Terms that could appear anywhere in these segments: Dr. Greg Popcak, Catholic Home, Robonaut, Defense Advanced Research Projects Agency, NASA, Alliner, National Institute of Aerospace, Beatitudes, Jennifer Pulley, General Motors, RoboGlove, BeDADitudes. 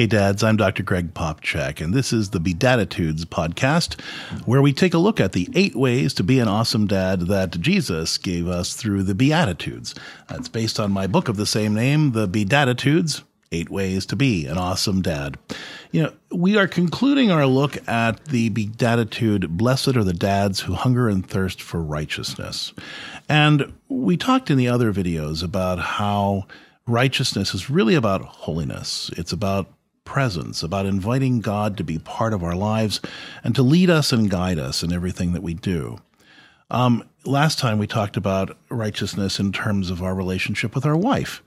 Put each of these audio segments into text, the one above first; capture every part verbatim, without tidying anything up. Hey Dads, I'm Doctor Greg Popcak, and this is the BeDADitudes podcast, where we take a look at the eight ways to be an awesome dad that Jesus gave us through the Beatitudes. That's based on my book of the same name, The BeDADitudes, Eight Ways to Be an Awesome Dad. You know, we are concluding our look at the Beatitude, blessed are the dads who hunger and thirst for righteousness. And we talked in the other videos about how righteousness is really about holiness. It's about presence, about inviting God to be part of our lives and to lead us and guide us in everything that we do. Um, last time we talked about righteousness in terms of our relationship with our wife.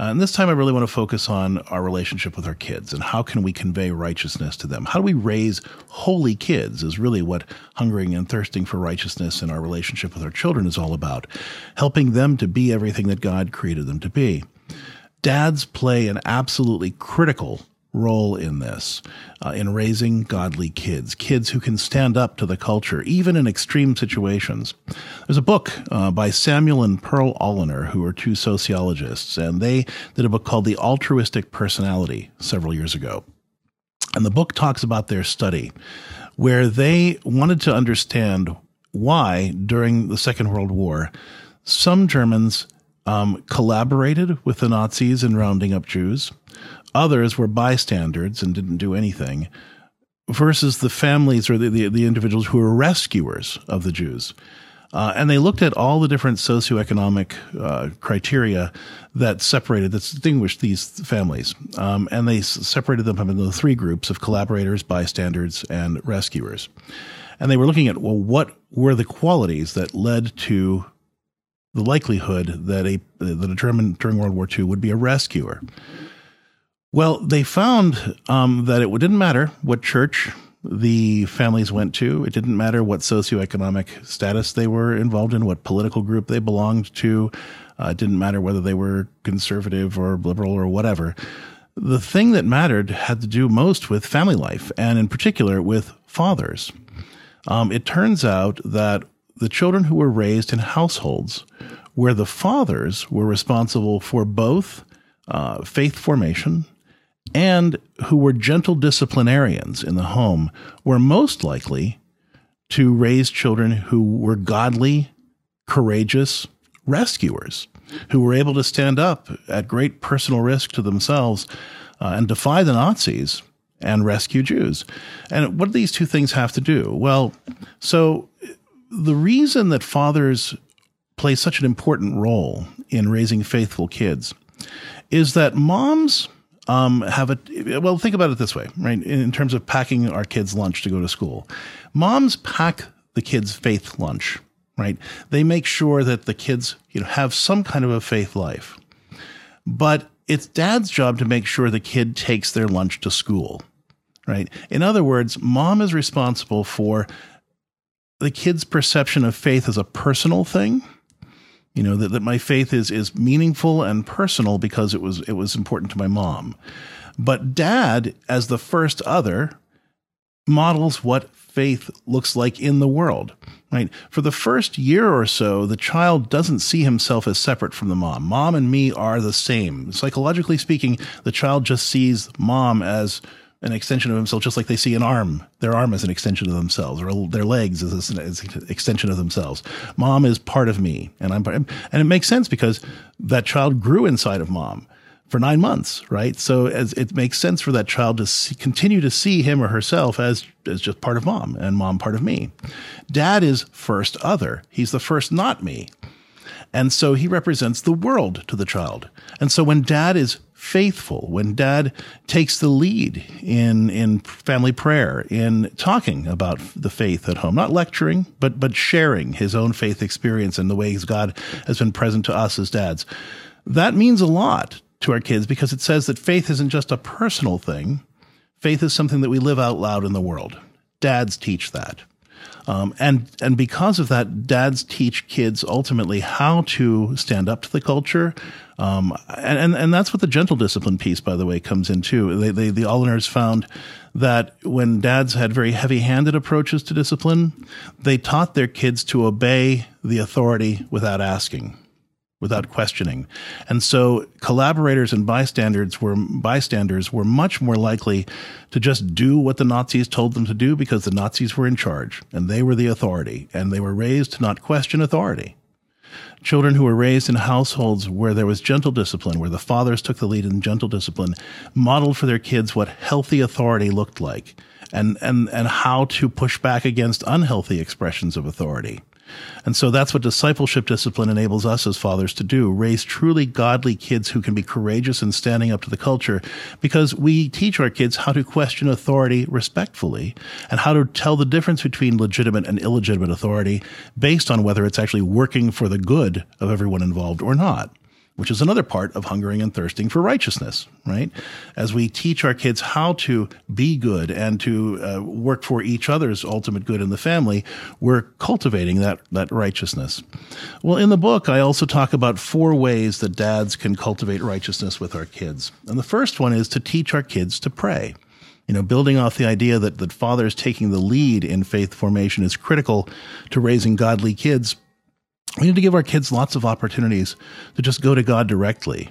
Uh, and this time I really want to focus on our relationship with our kids and how can we convey righteousness to them? How do we raise holy kids is really what hungering and thirsting for righteousness in our relationship with our children is all about, helping them to be everything that God created them to be. Dads play an absolutely critical role in this, uh, in raising godly kids, kids who can stand up to the culture, even in extreme situations. There's a book uh, by Samuel and Pearl Alliner, who are two sociologists, and they did a book called The Altruistic Personality several years ago. And the book talks about their study, where they wanted to understand why, during the Second World War, some Germans um, collaborated with the Nazis in rounding up Jews. Others were bystanders and didn't do anything, versus the families or the, the, the individuals who were rescuers of the Jews. Uh, and they looked at all the different socioeconomic uh, criteria that separated, that distinguished these families. Um, and they separated them into three groups of collaborators, bystanders, and rescuers. And they were looking at, well, what were the qualities that led to the likelihood that a, that a German during World War Two would be a rescuer? Well, they found um, that it didn't matter what church the families went to. It didn't matter what socioeconomic status they were involved in, what political group they belonged to. Uh, it didn't matter whether they were conservative or liberal or whatever. The thing that mattered had to do most with family life, and in particular with fathers. Um, it turns out that the children who were raised in households where the fathers were responsible for both uh, faith formation and who were gentle disciplinarians in the home were most likely to raise children who were godly, courageous rescuers, who were able to stand up at great personal risk to themselves uh, and defy the Nazis and rescue Jews. And what do these two things have to do? Well, so the reason that fathers play such an important role in raising faithful kids is that moms Um, have a, well, think about it this way, right? In terms of packing our kids' lunch to go to school, moms pack the kids' faith lunch, right? They make sure that the kids, you know, have some kind of a faith life, but it's dad's job to make sure the kid takes their lunch to school, right? In other words, mom is responsible for the kid's perception of faith as a personal thing. You know, that, that my faith is is meaningful and personal because it was it was important to my mom. But dad, as the first other, models what faith looks like in the world, right? For the first year or so, the child doesn't see himself as separate from the mom. Mom and me are the same. Psychologically speaking, the child just sees mom as an extension of himself, just like they see an arm, their arm as an extension of themselves, or their legs as an extension of themselves. Mom is part of me, and I'm part of, and it makes sense because that child grew inside of mom for nine months, right? So as it makes sense for that child to see, continue to see him or herself as, as just part of mom and mom part of me. Dad is first other. He's the first not me. And so he represents the world to the child. And so when dad is faithful, when dad takes the lead in, in family prayer, in talking about the faith at home, not lecturing, but, but sharing his own faith experience and the ways God has been present to us as dads, that means a lot to our kids because it says that faith isn't just a personal thing. Faith is something that we live out loud in the world. Dads teach that. Um, and, and because of that, dads teach kids ultimately how to stand up to the culture. Um, and, and, and that's what the gentle discipline piece, by the way, comes in too. They, they, the Alliners found that when dads had very heavy-handed approaches to discipline, they taught their kids to obey the authority without asking. without questioning. And so collaborators and bystanders were bystanders were much more likely to just do what the Nazis told them to do because the Nazis were in charge and they were the authority, and they were raised to not question authority. Children who were raised in households where there was gentle discipline, where the fathers took the lead in gentle discipline, modeled for their kids what healthy authority looked like and, and, and how to push back against unhealthy expressions of authority. And so that's what discipleship discipline enables us as fathers to do, raise truly godly kids who can be courageous in standing up to the culture, because we teach our kids how to question authority respectfully and how to tell the difference between legitimate and illegitimate authority based on whether it's actually working for the good of everyone involved or not, which is another part of hungering and thirsting for righteousness, right? As we teach our kids how to be good and to uh, work for each other's ultimate good in the family, we're cultivating that, that righteousness. Well, in the book, I also talk about four ways that dads can cultivate righteousness with our kids. And the first one is to teach our kids to pray. You know, building off the idea that, that fathers taking the lead in faith formation is critical to raising godly kids, we need to give our kids lots of opportunities to just go to God directly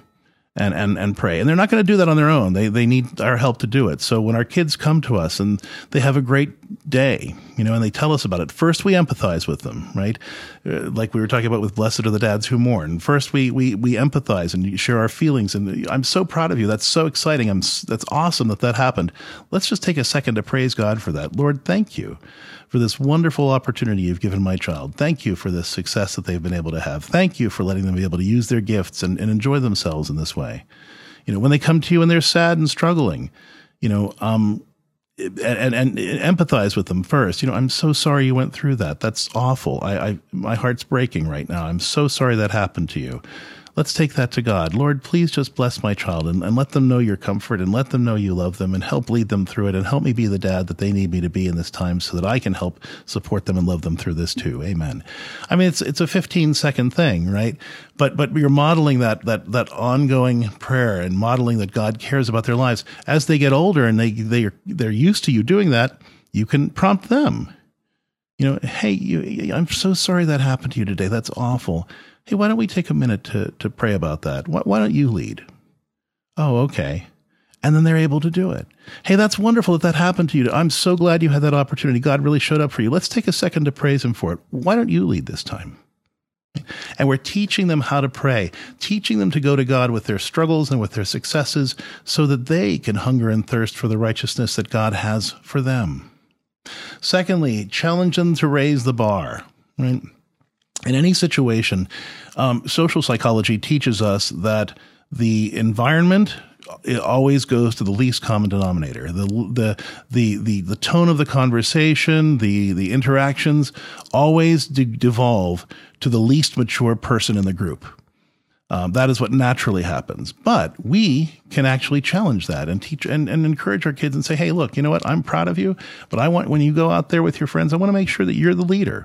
and, and, and pray. And they're not going to do that on their own. They, they need our help to do it. So when our kids come to us and they have a great day, you know, and they tell us about it, first we empathize with them, right? Like we were talking about with Blessed Are the Dads Who Mourn. First we, we, we empathize and share our feelings. And I'm so proud of you. That's so exciting. I'm, that's awesome that that happened. Let's just take a second to praise God for that. Lord, thank you for this wonderful opportunity you've given my child. Thank you for this success that they've been able to have. Thank you for letting them be able to use their gifts and, and enjoy themselves in this way. You know, when they come to you and they're sad and struggling, you know, um, and, and, and empathize with them first. You know, I'm so sorry you went through that. That's awful. I, I, my heart's breaking right now. I'm so sorry that happened to you. Let's take that to God. Lord, please just bless my child and, and let them know your comfort and let them know you love them and help lead them through it and help me be the dad that they need me to be in this time so that I can help support them and love them through this too. Amen. I mean, it's it's a fifteen second thing, right? But but you're modeling that that that ongoing prayer and modeling that God cares about their lives. As they get older and they they are, they're used to you doing that, you can prompt them. You know, hey, you, I'm so sorry that happened to you today. That's awful. Hey, why don't we take a minute to, to pray about that? Why, why don't you lead? Oh, okay. And then they're able to do it. Hey, that's wonderful that that happened to you. I'm so glad you had that opportunity. God really showed up for you. Let's take a second to praise him for it. Why don't you lead this time? And we're teaching them how to pray, teaching them to go to God with their struggles and with their successes so that they can hunger and thirst for the righteousness that God has for them. Secondly, challenge them to raise the bar, right? In any situation, um, social psychology teaches us that the environment it always goes to the least common denominator. The, the the the the tone of the conversation, the the interactions always de- devolve to the least mature person in the group. Um, that is what naturally happens. But we can actually challenge that and teach and, and encourage our kids and say, hey, look, you know what? I'm proud of you, but I want when you go out there with your friends, I want to make sure that you're the leader.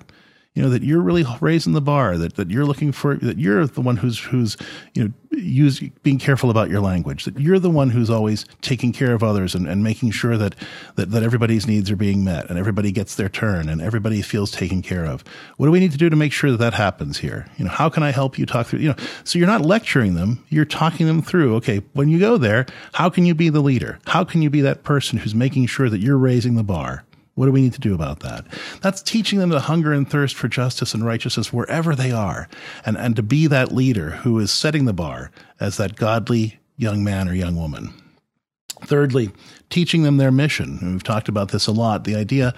You know, that you're really raising the bar, that, that you're looking for, that you're the one who's, who's, you know, use, being careful about your language, that you're the one who's always taking care of others and, and making sure that, that, that everybody's needs are being met and everybody gets their turn and everybody feels taken care of. What do we need to do to make sure that that happens here? You know, how can I help you talk through, you know, so you're not lecturing them, you're talking them through, okay, when you go there, how can you be the leader? How can you be that person who's making sure that you're raising the bar? What do we need to do about that? That's teaching them to hunger and thirst for justice and righteousness wherever they are, and, and to be that leader who is setting the bar as that godly young man or young woman. Thirdly, teaching them their mission. And we've talked about this a lot, the idea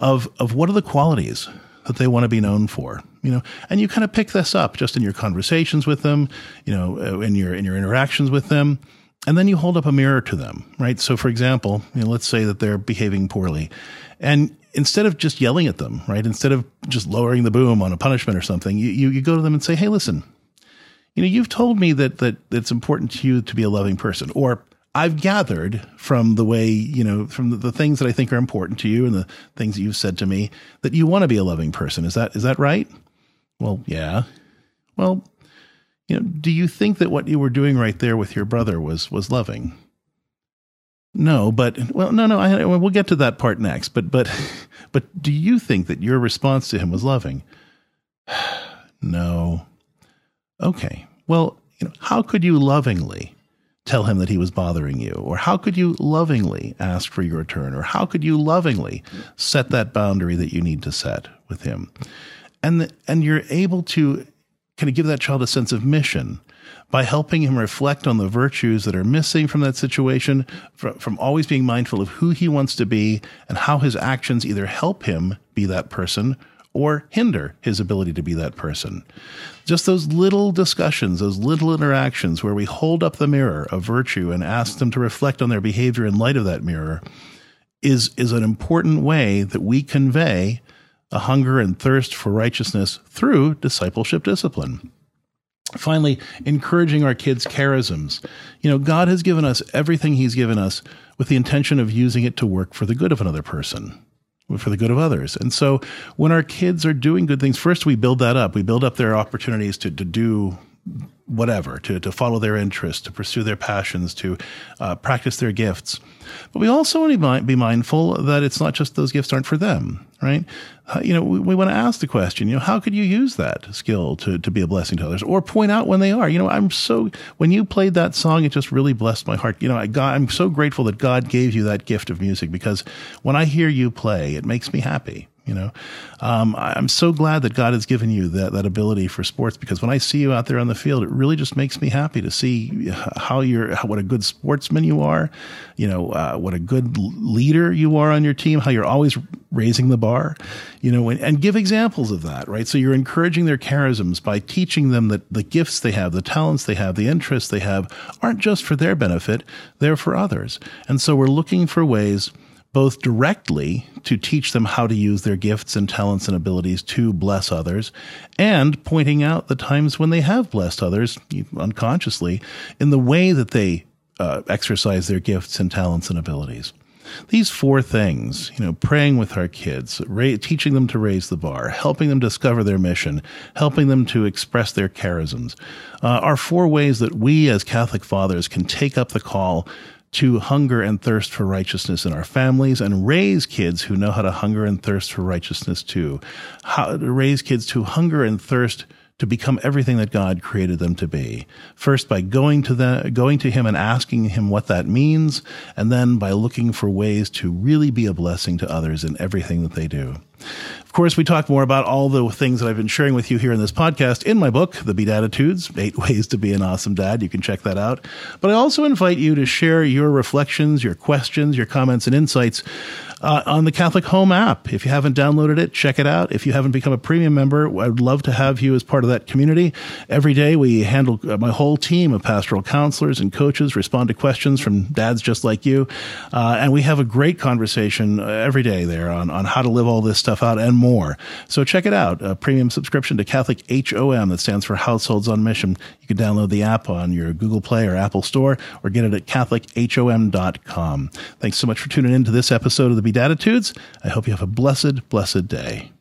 of, of what are the qualities that they want to be known for, you know, and you kind of pick this up just in your conversations with them, you know, in your, in your interactions with them. And then you hold up a mirror to them, right? So for example, you know, let's say that they're behaving poorly. And instead of just yelling at them, right, instead of just lowering the boom on a punishment or something, you, you, you go to them and say, hey, listen, you know, you've told me that, that it's important to you to be a loving person, or I've gathered from the way, you know, from the, the things that I think are important to you and the things that you've said to me that you want to be a loving person. Is that, is that right? Well, yeah. Well, you know, do you think that what you were doing right there with your brother was, was loving? No, but well, no, no, I, we'll get to that part next. But, but, but do you think that your response to him was loving? No. Okay, well, you know, how could you lovingly tell him that he was bothering you? Or how could you lovingly ask for your return? Or how could you lovingly set that boundary that you need to set with him? And the, and you're able to kind of give that child a sense of mission by helping him reflect on the virtues that are missing from that situation, from, from always being mindful of who he wants to be and how his actions either help him be that person or hinder his ability to be that person. Just those little discussions, those little interactions where we hold up the mirror of virtue and ask them to reflect on their behavior in light of that mirror is, is an important way that we convey a hunger and thirst for righteousness through discipleship discipline. Finally, encouraging our kids' charisms. You know, God has given us everything he's given us with the intention of using it to work for the good of another person, for the good of others. And so when our kids are doing good things, first we build that up. We build up their opportunities to, to do whatever, to, to follow their interests, to pursue their passions, to uh, practice their gifts. But we also want to be mindful that it's not just those gifts aren't for them, right? Uh, you know, we, we want to ask the question, you know, how could you use that skill to, to be a blessing to others, or point out when they are? You know, I'm so, when you played that song, it just really blessed my heart. You know, I got, I'm so grateful that God gave you that gift of music, because when I hear you play, it makes me happy. You know, um, I'm so glad that God has given you that, that ability for sports, because when I see you out there on the field, it really just makes me happy to see how you're, how, what a good sportsman you are, you know, uh, what a good leader you are on your team, how you're always raising the bar, you know, and, and give examples of that, right? So you're encouraging their charisms by teaching them that the gifts they have, the talents they have, the interests they have aren't just for their benefit, they're for others. And so we're looking for ways both directly to teach them how to use their gifts and talents and abilities to bless others, and pointing out the times when they have blessed others unconsciously in the way that they uh, exercise their gifts and talents and abilities. These four things, you know, praying with our kids, ra- teaching them to raise the bar, helping them discover their mission, helping them to express their charisms, uh, are four ways that we as Catholic fathers can take up the call to hunger and thirst for righteousness in our families, and raise kids who know how to hunger and thirst for righteousness too. How to raise kids to hunger and thirst to become everything that God created them to be. First, by going to the, going to him and asking him what that means, and then by looking for ways to really be a blessing to others in everything that they do. Of course, we talk more about all the things that I've been sharing with you here in this podcast in my book, The BeDADitudes, Eight Ways to Be an Awesome Dad. You can check that out. But I also invite you to share your reflections, your questions, your comments and insights uh, on the Catholic Home app. If you haven't downloaded it, check it out. If you haven't become a premium member, I'd love to have you as part of that community. Every day we handle, uh, my whole team of pastoral counselors and coaches respond to questions from dads just like you. Uh, and we have a great conversation every day there on, on how to live all this stuff out and more. So check it out. A premium subscription to Catholic H O M, that stands for Households on Mission. You can download the app on your Google Play or Apple Store, or get it at catholic hom dot com. Thanks so much for tuning in to this episode of the BeDADitudes. I hope you have a blessed, blessed day.